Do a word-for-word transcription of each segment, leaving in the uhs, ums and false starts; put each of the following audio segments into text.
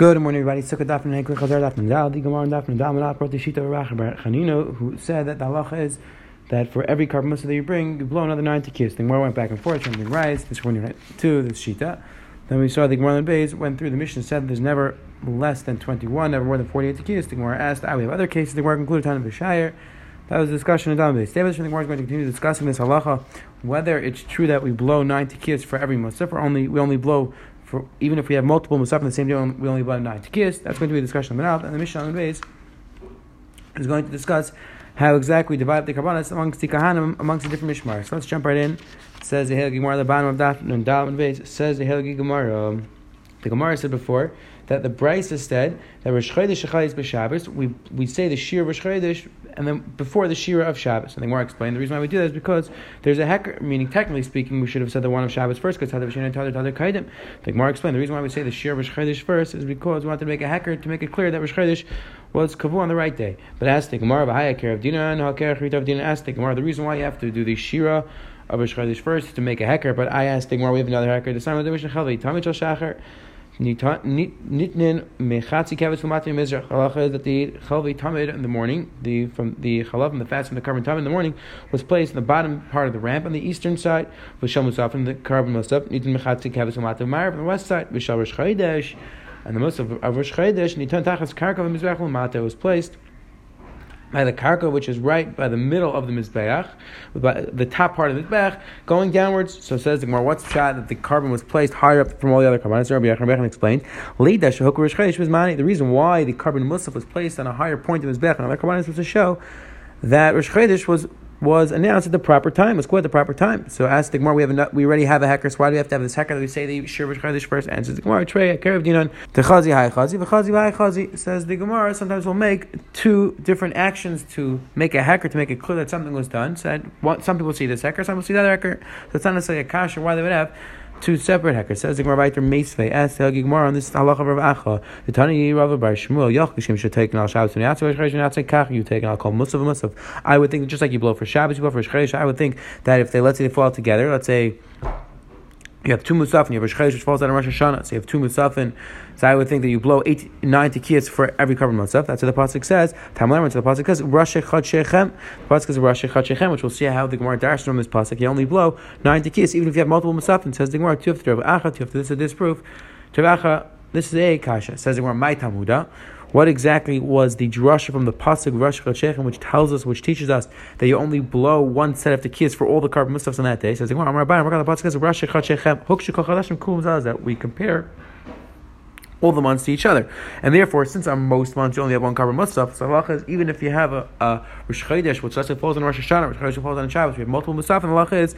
Good morning, everybody. Who said that the halacha is that for every carbon musa that you bring, you blow another nine tikiyos. The Gemara went back and forth, something rise, this one went two, this shita. Then we saw the Gemara in the Bays went through the Mishnah, said there's never less than twenty-one, never more than forty-eight tikiyos. The Gemara asked, ah, we have other cases. The Gemara concluded, Tana B'Shayir. That was a discussion in the Bays. David from the Gemara is going to continue discussing this halacha, whether it's true that we blow nine tikiyos for every musa, or only we only blow. For, even if we have multiple musaf in the same day, we only blow nine tikiyos. That's going to be a discussion on Manav, and the Mishnah on the Beis is going to discuss how exactly we divide up the karbanos amongst the kahanim, amongst the different mishmar. So let's jump right in. It says the Hilgi Gemara, the bottom of that, and Dalam Beis says the Hilgi Gemara. The Gemara said before that the Brisa said that Rosh Chodesh Shachayis b'Shabbos. We we say the Shira of Rosh Chodesh and then before the Shira of Shabbos. And the Gemara explained the reason why we do that is because there's a hecker. Meaning, technically speaking, we should have said the one of Shabbos first because the Gemara explained the reason why we say the Shira of Rosh Chodesh first is because we wanted to make a hecker to make it clear that Rosh Chodesh was kavu on the right day. But as the Gemara b'Hayaker of Dina and Haker Chita of Dina, asked the Gemara the reason why you have to do the Shira of Rosh Chodesh first to make a hecker. But I asked the Gemara, we have another hecker. The Simon Division Chalvi Tamid Shal Shachar. Nitnin mechatzi kavetz v'matri mizrach. Halacha is that the chalvi tamid in the morning, the from the chalav and the fats from the carbon tamid in the morning was placed in the bottom part of the ramp on the eastern side with shal musaf and the carbon musaf. Nitnin mechatzi kavetz v'matri ma'ariv on the west side with shal rosh chodesh and the musaf of rosh chodesh. Nitnin tachas karka v'mizbeach l'mata was placed by the karka, which is right by the middle of the mizbeach, by the top part of the mizbeach, going downwards. So it says the Gemara, what's the shot that the carbon was placed higher up from all the other carbons? Rabbi Yechanan explained, the reason why the carbon musaf was placed on a higher point of mizbeach and other carbons was to show that Rosh Chodesh was was announced at the proper time, was quite at the proper time. So ask the Gemara, we have enough, we already have a hacker, so why do we have to have this hacker that we say the Shir Rosh Chodesh first? Answers the Gemara, Trey, Haker of Dinon, Techazi, Hai Chazi, V'chazi, Hai Chazi. Says the Gemara, sometimes we'll make two different actions to make a hacker, to make it clear that something was done. So that some people see this hacker, some people see the other hacker. So it's not necessarily a kasha why they would have two separate hackers. Says the Gemara Biter Meisvei. Asked the Gemara on this halacha of Rav Acha. The Tani Rav Ravah Shmuel Yochishim should take al Shabbos and Yatzei Rosh Chodesh and Yatzei Kach. You take al Kol Musaf Musaf. I would think just like you blow for Shabbos, you blow for Rosh Chodesh. I would think that if they let's say they fall out together, let's say you have two musaf and you have Rosh Chodesh which falls out on Rosh Hashanah. So you have two musaf and so I would think that you blow eight, nine tikiyos for every carbon musaf. That's what the pasuk says. Tamar, so the pasuk says Rosh Chodesh. The pasuk is Rosh Chodesh, which we'll see how the Gemara darshan from this pasuk. You only blow nine tikiyos even if you have multiple musaf. And says the Gemara, two of the Rav Acha, two of this is this proof. Rav Acha, this is a kasha. Says the Gemara, my tamuda. What exactly was the drasha from the pasuk Rosh Chodesh, which tells us, which teaches us that you only blow one set of tekiyos for all the carbon musafs on that day? Says the pasuk that we compare all the months to each other, and therefore, since on most months you only have one carbon musaf, so even if you have a, a Rosh Chodesh, which let's falls on Rosh Hashanah, which falls on Shabbos, we have multiple musaf, and the halacha is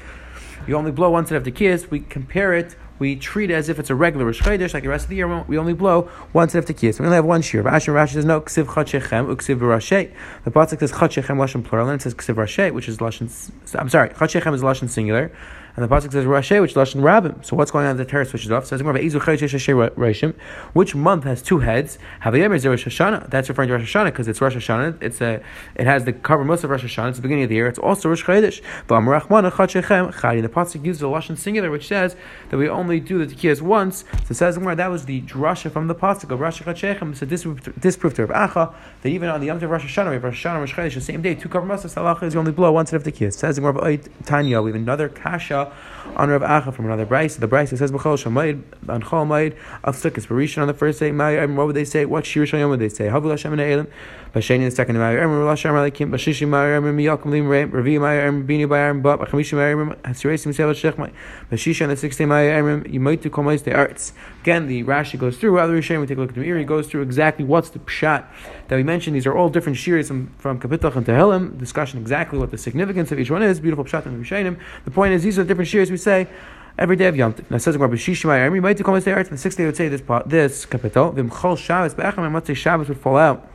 you only blow one set of tekiyos. We compare it. We treat it as if it's a regular Rosh Chodesh, like the rest of the year. We only blow one set of tekiyos. We only have one shir. Rashi Rashi says no. Ksiv chachechem uksiv rashay. The pasuk says chachechem lashon plural, and it says ksiv rashay, which is lashon. I'm sorry, chachechem is lashon singular, and the pasuk says rashay, which is lashon rabim. So what's going on? The Torah switches off. Says which month has two heads? Havayim is Rosh Hashanah. That's referring to Rosh Hashanah because it's Rosh Hashanah. It's a. It has the cover most of Rosh Hashanah. It's the beginning of the year. It's also Rosh Chodesh. But Amrachmana chachechem chadi. The pasuk uses the lashon singular, which says that we only do the tekiyos once. So says Gemara, that was the drasha from the pasuk of Rosh Chodesh. So this this proved to Rav Acha that even on the Yom Tov Rosh Hashanah, we have Rosh Hashanah and Rosh Chodesh the same day. Two kavar musaf halacha is you only blow one set of tekiyos. Says Gemara, Tanya, we have another kasha on Rav Acha from another brayse. The brayse says b'chol shamayid on chol mayid of sukkos berishin on the first day. Ma'ayim, what would they say? What shir shayim would they say? Havu Hashem ne'elim. B'sheni the second ma'ayim Rosh Hashanah lekim. B'shishi ma'ayim miyakum lim reim. Revi ma'ayim bini ma'ayim bab. B'chamishi ma'ayim hasireisim sevel shechmai. B'shishi on the sixth day ma'ayim. Again, the Rashi goes through. Other Rishonim, we take a look at the Meiri, goes through exactly what's the pshat that we mentioned. These are all different shiris from, from Kapitach and Tehillim. Discussion exactly what the significance of each one is. Beautiful pshat and Rishonim. The point is, these are different shiris we say every day of Yom Tov. Now says Rabbi Shishimai, we might come to the sixth day would say this part, this Kapitel. V'mchol Shabbos b'achem. Let's say Shabbos would fall out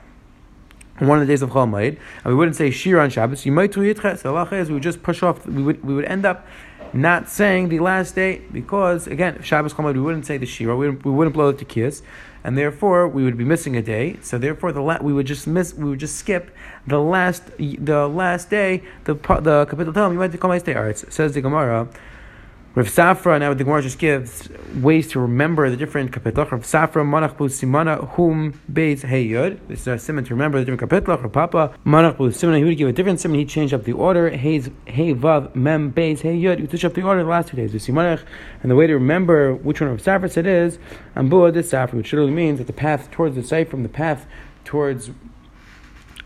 on one of the days of Chol Moed, and we wouldn't say Shir on Shabbos. You might do Yitches. The halacha is we would just push off. We would we would end up not saying the last day because again, if Shabbos Chol Moed, we wouldn't say the Shira, we wouldn't, we wouldn't blow the tekiyos, and therefore we would be missing a day. So therefore, the la- we would just miss, we would just skip the last, the last day. The the Kapitel Tehillim, you might call my day. All right, says the Gemara. Rav Safra, now the Gemara just gives ways to remember the different kapitlach. Rav Safra, manach bu simana, hum beis heyud. This is our simon to remember the different kapitlach. Rav Papa, manach bu simana, he would give a different simon. He changed up the order. Hey's hey vav mem beis heyud. He switched up the order the last two days. The simanach, and the way to remember which one Rav Safra said is ambua de Safra, which literally means that the path towards the site from the path towards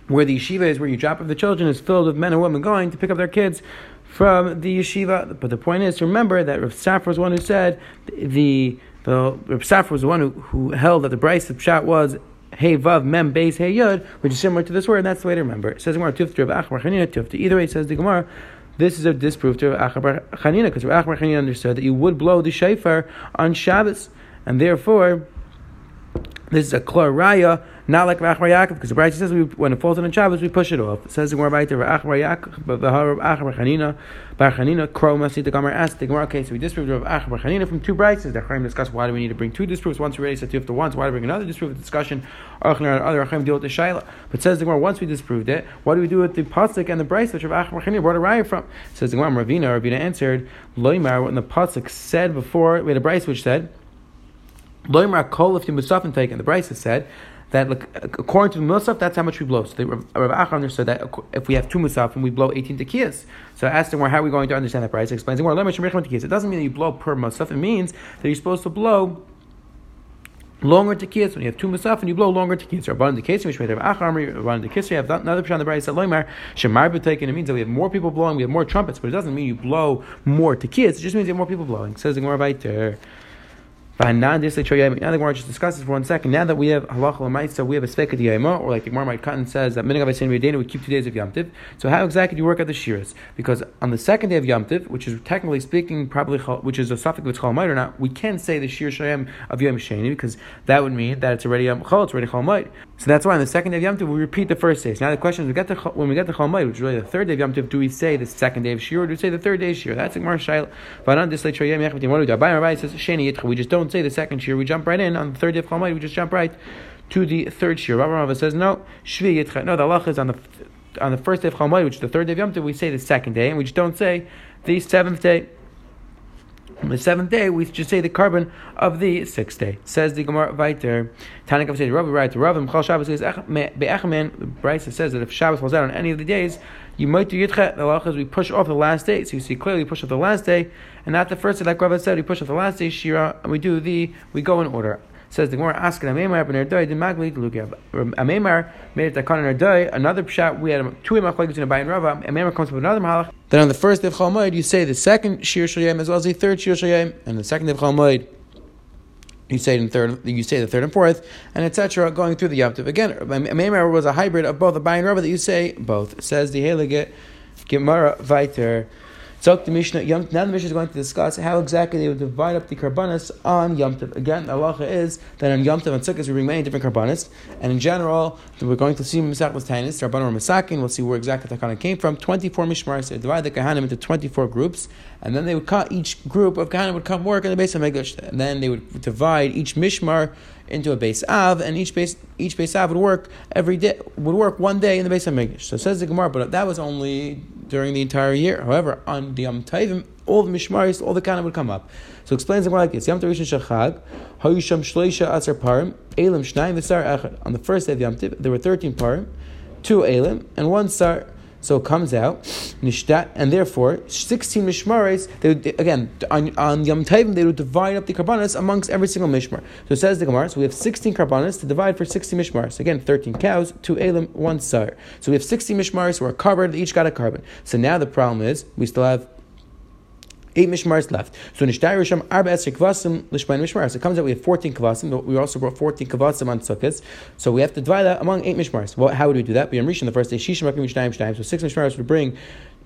where the yeshiva is, where you drop off the children, is filled with men and women going to pick up their kids from the yeshiva. But the point is to remember that Rav Safra was the one who said the the Rav Safra was the one who, who held that the Bryce of Pshat was hey vav mem beis hey yud, which is similar to this word, and that's the way to remember it. It says Gemara tuf to Rav Acha. Either way, it says the Gemara, this is a disproof to Rav Acha, because Rav Acha understood that you would blow the shofar on Shabbos, and therefore this is a klur raya, not like Rav Yaakov, because the Brayta says we, when it falls on Shabbos, we push it off. It says the Gemara Brayta, Rav Yaakov, but the Rav Chanina, Bar Chanina, Kro Masi. The Gemara asked the Gemara, okay, so we disproved Rav Chanina from two Braytas. The Chaim discussed why do we need to bring two disproofs. Once we already said two to once, why do we bring another disproof? Discussion. Archner other Chaim deal with the Shaila. But says the Gemara, once we disproved it, what do we do with the pasuk and the Brayta which Rav Chanina brought a raya from? It says the Gemara, Ravina, Ravina answered, Loimar, when the pasuk said before, we had a Brayta which said, Loimar kol lifti musafin taken. The Brayta said that according to the musaf, that's how much we blow. So the Rav Acha understood that if we have two musaf and we blow eighteen tekiyas. So I asked him, well, how are we going to understand that? Brayta explains, it doesn't mean that you blow per musaf. It means that you're supposed to blow longer tekiyas. When you have two musaf and you blow longer tekiyas. So Rabban dekisri, which made Rav Acha, Rabban dekisri, have another pshat on the Brayta said, Loimar, shemar b'taken. It means that we have more people blowing, we have more trumpets, but it doesn't mean you blow more tekiyas. It just means you have more people blowing. It says the Gemara Brayta. Now the Gemara just discusses for one second. Now that we have halacha l'maisa, we have a sfeika d'yoma, or like the Gemara Ma'at Katan says that minhag Avosei B'Yedina, we keep two days of Yom Tov. So how exactly do you work out the shiras? Because on the second day of Yom Tov, which is technically speaking probably which is a suffix with Chol Ma'ed or not, we can say the shir shayim of Yom Sheni, because that would mean that it's already Yom Chol, it's already Chol Ma'ed. So that's why on the second day of Yom Tov we repeat the first days. So now the question is, we get to, when we get to Chol Ma'ed, which is really the third day of Yom Tov, do we say the second day of shir or do we say the third day of shir? That's the Gemara Shaila. We just don't say the second year, we jump right in. On the third day of Chol Ma'ed, we just jump right to the third year. Rabbi Ravah says, no, Shvi Yitcha. No, the halacha is on the on the first day of Chol Ma'ed, which is the third day of Yom Tov, we say the second day, and we just don't say the seventh day. On the seventh day, we just say the carbon of the sixth day. Says the Gemara Vayter. Tanakh says, Rabbi Ravah, Rabbi Mchal Shabbos says, Be'achman, Bryce says that if Shabbos falls out on any of the days, you might do Yitcha. The halacha is we push off the last day. So you see clearly, we push off the last day, and not the first day. Like Rav said, we push off the last day shira, and we do the we go in order. It says the Gemara, Ask Ameimar ben Erdai did Magli Lugia. Ameimar made it Takan and Erdai. Another pshat we had two machlokes in Abai and Rava. Ameimar comes up with another mahalach. Then on the first day of Chol Ma'ed, you say the second shir shayim as well as the third shir shayim, and the second day of Chol Ma'ed, You say in third, you say the third and fourth, and et cetera. Going through the Yom Tov again. Ameimar was a hybrid of both Abai and Rava that you say both. Says the Heilige Gemara Vayter. So the Mishnah, now the Mishnah is going to discuss how exactly they would divide up the karbanas on Yom Tov. Again, the halacha is that on Yom Tov and Sukkot we bring many different karbanas, and in general, we're going to see Misach with Tainis, Rabban or Misakin. We'll see where exactly Takana came from. Twenty-four mishmaris. They divide the kahanim into twenty-four groups, and then they would cut each group of kahanim would come work in the base of Megdash, and then they would divide each mishmar into a base av, and each base each base av would work every day, would work one day in the base of Megdash. So says the Gemara, but that was only during the entire year. However, on the Yom Tovim, all the mishmaris, all the kahanim would come up. So explains the Gemara like this: Yom Tov Rishon Shachag, Hayusham Shleisha Atzar Parim, Elim Shnayim V'Sar Echad. On the first day of Yom Tov, there were thirteen parim, two elim, and one sar. So it comes out, nishtat, and therefore sixteen mishmaris. They would, again on, on Yom Tovim they would divide up the karbanas amongst every single mishmar. So it says the Gemara, so we have sixteen karbanas to divide for sixty mishmaris. Again, thirteen cows, two elim, one sar. So we have sixty mishmaris who are covered. They each got a carbon. So now the problem is we still have eight mishmaris left. So nishtat risham arba esrei kvasim lishmain mishmaris. It comes out we have fourteen kvasim. We also brought fourteen kvasim on Sukkot. So we have to divide that among eight mishmaris. Well, how would we do that? We are reaching the first day shishim akim mishnayim mishnayim. So six mishmaris would bring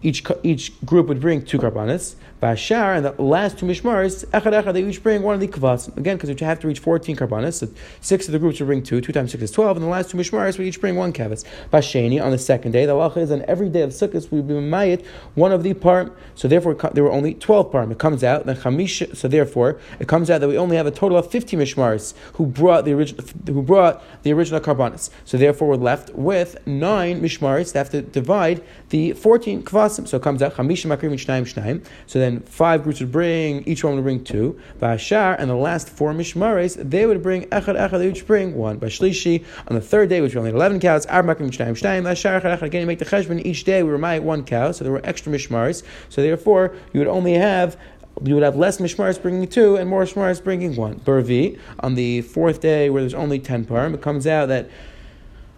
each each group would bring two karbanas. Bashar and the last two mishmaris echad echad they each bring one of the kvasim. Again, because we have to reach fourteen karbanas. So six of the groups would bring two. Two times six is twelve, and the last two mishmaris would each bring one kavas. Basheni on the second day. The halacha is on every day of Sukkot we would be mayit one of the parim. So therefore there were only twelve. It comes out then chamish. So therefore, it comes out that we only have a total of fifty mishmaris who brought the original who brought the original karbanis. So therefore, we're left with nine mishmaris that have to divide the fourteen kvasim. asim. So it comes out chamishim makrivin shnayim shnayim. So then five groups would bring, each one would bring two. Ba'ashar, and the last four mishmares, they would bring echad echad. They would bring one. Ba'shlishi, on the third day, which we only had eleven cows. Ar makrivin shnayim shnayim. Ba'ashar echad echad. Again, you make the cheshbon. Each day we were mayat one cow, so there were extra mishmares. So therefore, you would only have. You would have less mishmaris bringing two and more mishmaris bringing one. Bervi, on the fourth day where there's only ten parim, it comes out that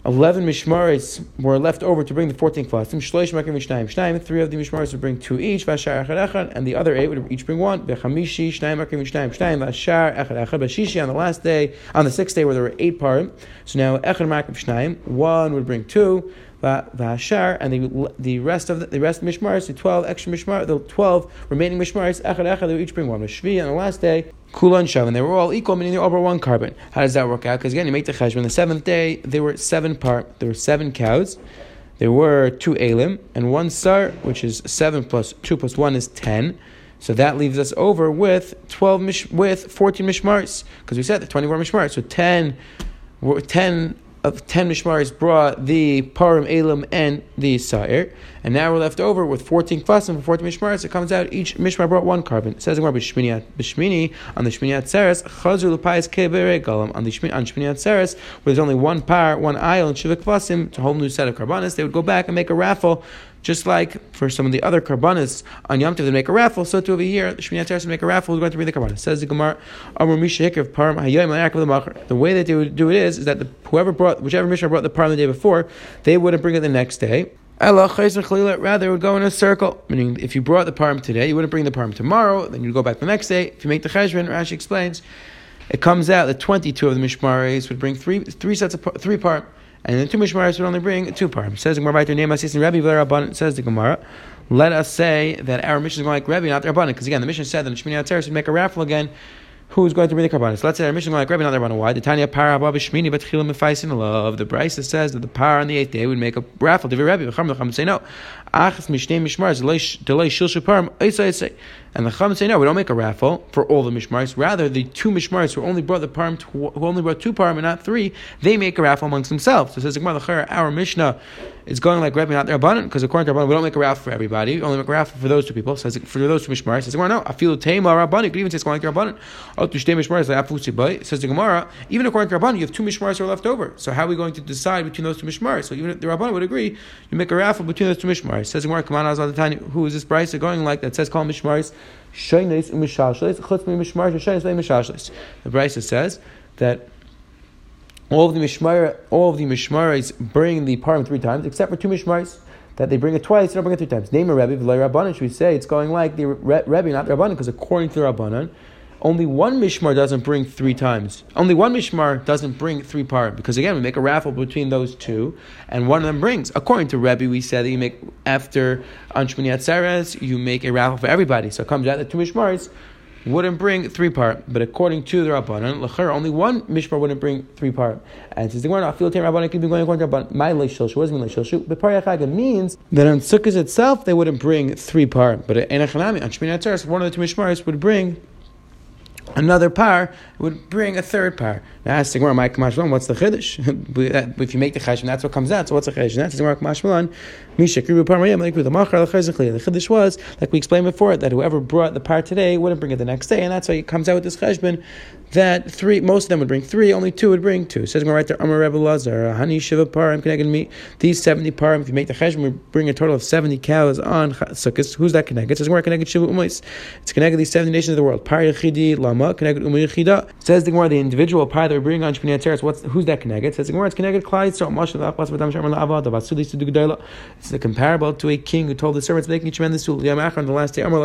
eleven mishmaris were left over to bring the fourteenth kvasim. Shloish makim shnayim shnayim. Three of the mishmaris would bring two each. Vashar echad echad, and the other eight would each bring one. Bechamishi shnayim makim shnayim shnayim. Vashar echad echad. Bashishi, on the last day, on the sixth day where there were eight parim. So now echad makim shnayim, one would bring two. Vashar, and the the rest of the, the rest of mishmaris, the twelve extra mishmar, the twelve remaining mishmaris, echad echad, they would each bring one. Shvi, on the last day, kulan shav, and they were all equal, meaning they all brought one carbon. How does that work out? Because again, you make the cheshbon. The seventh day, there were seven par, there were seven cows, there were two elim and one sar, which is seven plus two plus one is ten. So that leaves us over with twelve mish, with fourteen mishmaris, because we said the twenty-four mishmaris. So ten, ten. Of ten mishmaris brought the parim, elam, and the sa'ir, and now we're left over with fourteen kvasim and fourteen mishmaris. It comes out each mishmar brought one carbon. It says in Bishmini Bishmini on the Shmini Atzeres Chazur L'Pais Kebere Galam on the Shmini on Shmini Atzeres where there's only one par, one ayil, and shivik kvasim. It's a whole new set of karbanis. They would go back and make a raffle. Just like for some of the other karbanas on Yom Tov, they make a raffle. So too over here, the Shmini Atzeres would make a raffle. We're going to read the karbanas. Says the Gemara, Amar Misha Hikav Parim Hayom La'Yarkav L'Machar. The way that they would do it is, is that the, whoever brought, whichever mishmar brought the parim the day before, they wouldn't bring it the next day. Rather, it would go in a circle. Meaning, if you brought the parim today, you wouldn't bring the parim tomorrow. Then you'd go back the next day. If you make the cheshbon, Rashi explains, it comes out that twenty-two of the mishmaris would bring three three sets of three parim. And the two mishmaris would only bring two parim. Says the Gemara, Rabbi says the Gemara, let us say that our mission is going like Rebbe, not the Rabbanan, because again, the mission said that the Shmini Atzeres would make a raffle again. Who's going to bring the karbanis? Let's say our mission is going like Rebbe, not the Rabbanan. Why? The Tanya Par Abba B'Shmini B'Tchilim Mefaisin Love. The Brisa says that the Par on the eighth day would make a raffle. The Rebbe, the Chacham, the Chacham say no. Achas Mishnei Mishmaris Delay Shilshu Parim Eisai Eisai. And the Chacham say no, we don't make a raffle for all the mishmaris. Rather, the two mishmaris who only brought the parim, who only brought two parim and not three, they make a raffle amongst themselves. So it says the Gemara, our Mishnah is going like Rebbe, not their Rabbanan, because according to Rabbanan, we don't make a raffle for everybody. We only make a raffle for those two people. Says for those two mishmaris. Says the Gemara, no, afilu teima Rabbanan. You could even say it's going like their Rabbanan. Says the Gemara, even according to Rabbanan, you have two mishmaris who are left over. So how are we going to decide between those two mishmaris? So even if the Rabbanan would agree, you make a raffle between those two mishmaris. Says the Gemara, who is this Brisa going like that says call mishmaris? The Brisa says that all of the mishmar, all of the mishmaris bring the parim three times, except for two mishmaris that they bring it twice, they don't bring it three times. Name a Rebbe, v'lei Rabbanan. Should we say it's going like the Re- Rebbe, not the Rabbanan? Because according to the Rabbanan, only one mishmar doesn't bring three times. Only one mishmar doesn't bring three parim. Because again, we make a raffle between those two, and one of them brings. According to Rebbe, we said that you make, after on Shmini Atzeres, you make a raffle for everybody. So it comes out that two mishmaris wouldn't bring three parim. But according to the Rabbanan, l'chor, only one mishmar wouldn't bring three parim. And since the Gemara, afil teim Rabbanan, could be going according to Rabbanan. My leishilshu, what does it mean leishilshu? B'par yachag means that on Sukkot itself, they wouldn't bring three parim. But at Enechanami, on Shmini Atzeres, one of the two mishmaris would bring another par, would bring a third par. Now, ask the Gemara, what's the chiddush? If you make the cheshbon, that's what comes out. So what's the chiddush? That's the Gemara, Mishmalan. Misha kribu parmayim like with the machar lechazikli. The chiddush was, like we explained before, that whoever brought the par today wouldn't bring it the next day, and that's why it comes out with this cheshbon that three, most of them would bring three, only two would bring two. Says the Gemara right there, Amar Rebbe Lazar, Hani shiva parim connected me. These seventy parim, if you make the cheshbon, we bring a total of seventy cows on Sukkot. Who's that connected? Says the Gemara connected shiva umois. It's connected these seventy nations of the world. Par yechidi lama. Says the Gemara, the individual pie that we bring on Shmini Atzeres, what's who's that connected? Says the Gemara, it's connected. It's comparable to a king who told the servants making tremendous sul. On the last day, on the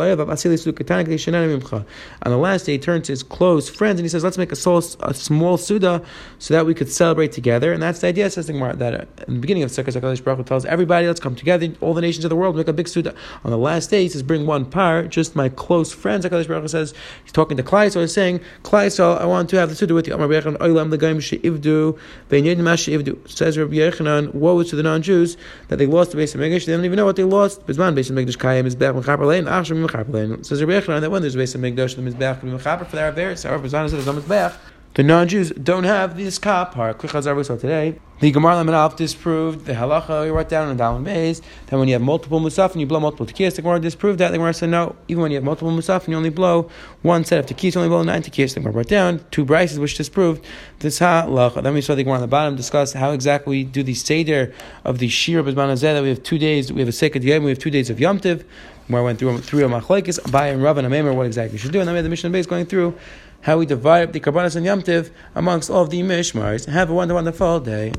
last day, he turned to his close friends and he says, "Let's make a small suda so that we could celebrate together." And that's the idea. Says the Gemara that at the beginning of Sukkot, HaKadosh Baruch Hu tells everybody, "Let's come together, all the nations of the world, make a big suda." On the last day, he says, "Bring one par, just my close friends." HaKadosh Baruch Hu says he's talking to Klai Yisrael, saying, "Klai Yisrael, I want to have the suda with you." Amar Rabbi Yechanan, says Rabbi Yechanan, woe is to the non-Jews that they lost the Beis Hamikdash. They don't even know what they lost. Bizman Beis Hamikdash Kayim is back mechaper lein. Achshem mechaper lein. Says Rabbi Yechanan that when there's Beis Hamikdash, the mizbeach can be mechaper for their avers. However, Bizman says the mizbeach The non-Jews don't have this kapar. So today, the Gemara Lamanaf disproved the halacha. We wrote down in Dalin Beis that when you have multiple musaf and you blow multiple tekiyas, the Gemara disproved that. The Gemara said no. Even when you have multiple musaf and you only blow one set of tekiyas, you only blow nine tekiyas. The Gemara brought down two brises which disproved this halacha. Then we saw the Gemara on the bottom discuss how exactly we do the seder of the shir b'zman hazeh. That we have two days. We have a seket yom. We have two days of yom tiv. Where I went through through machlokes Abaye and Rav and Ameimar what exactly we should do. And then we had the Mishnah Beis going through how we divide up the Karbanos and Yom Tiv amongst all of the Mishmars. Have a wonderful, wonderful day.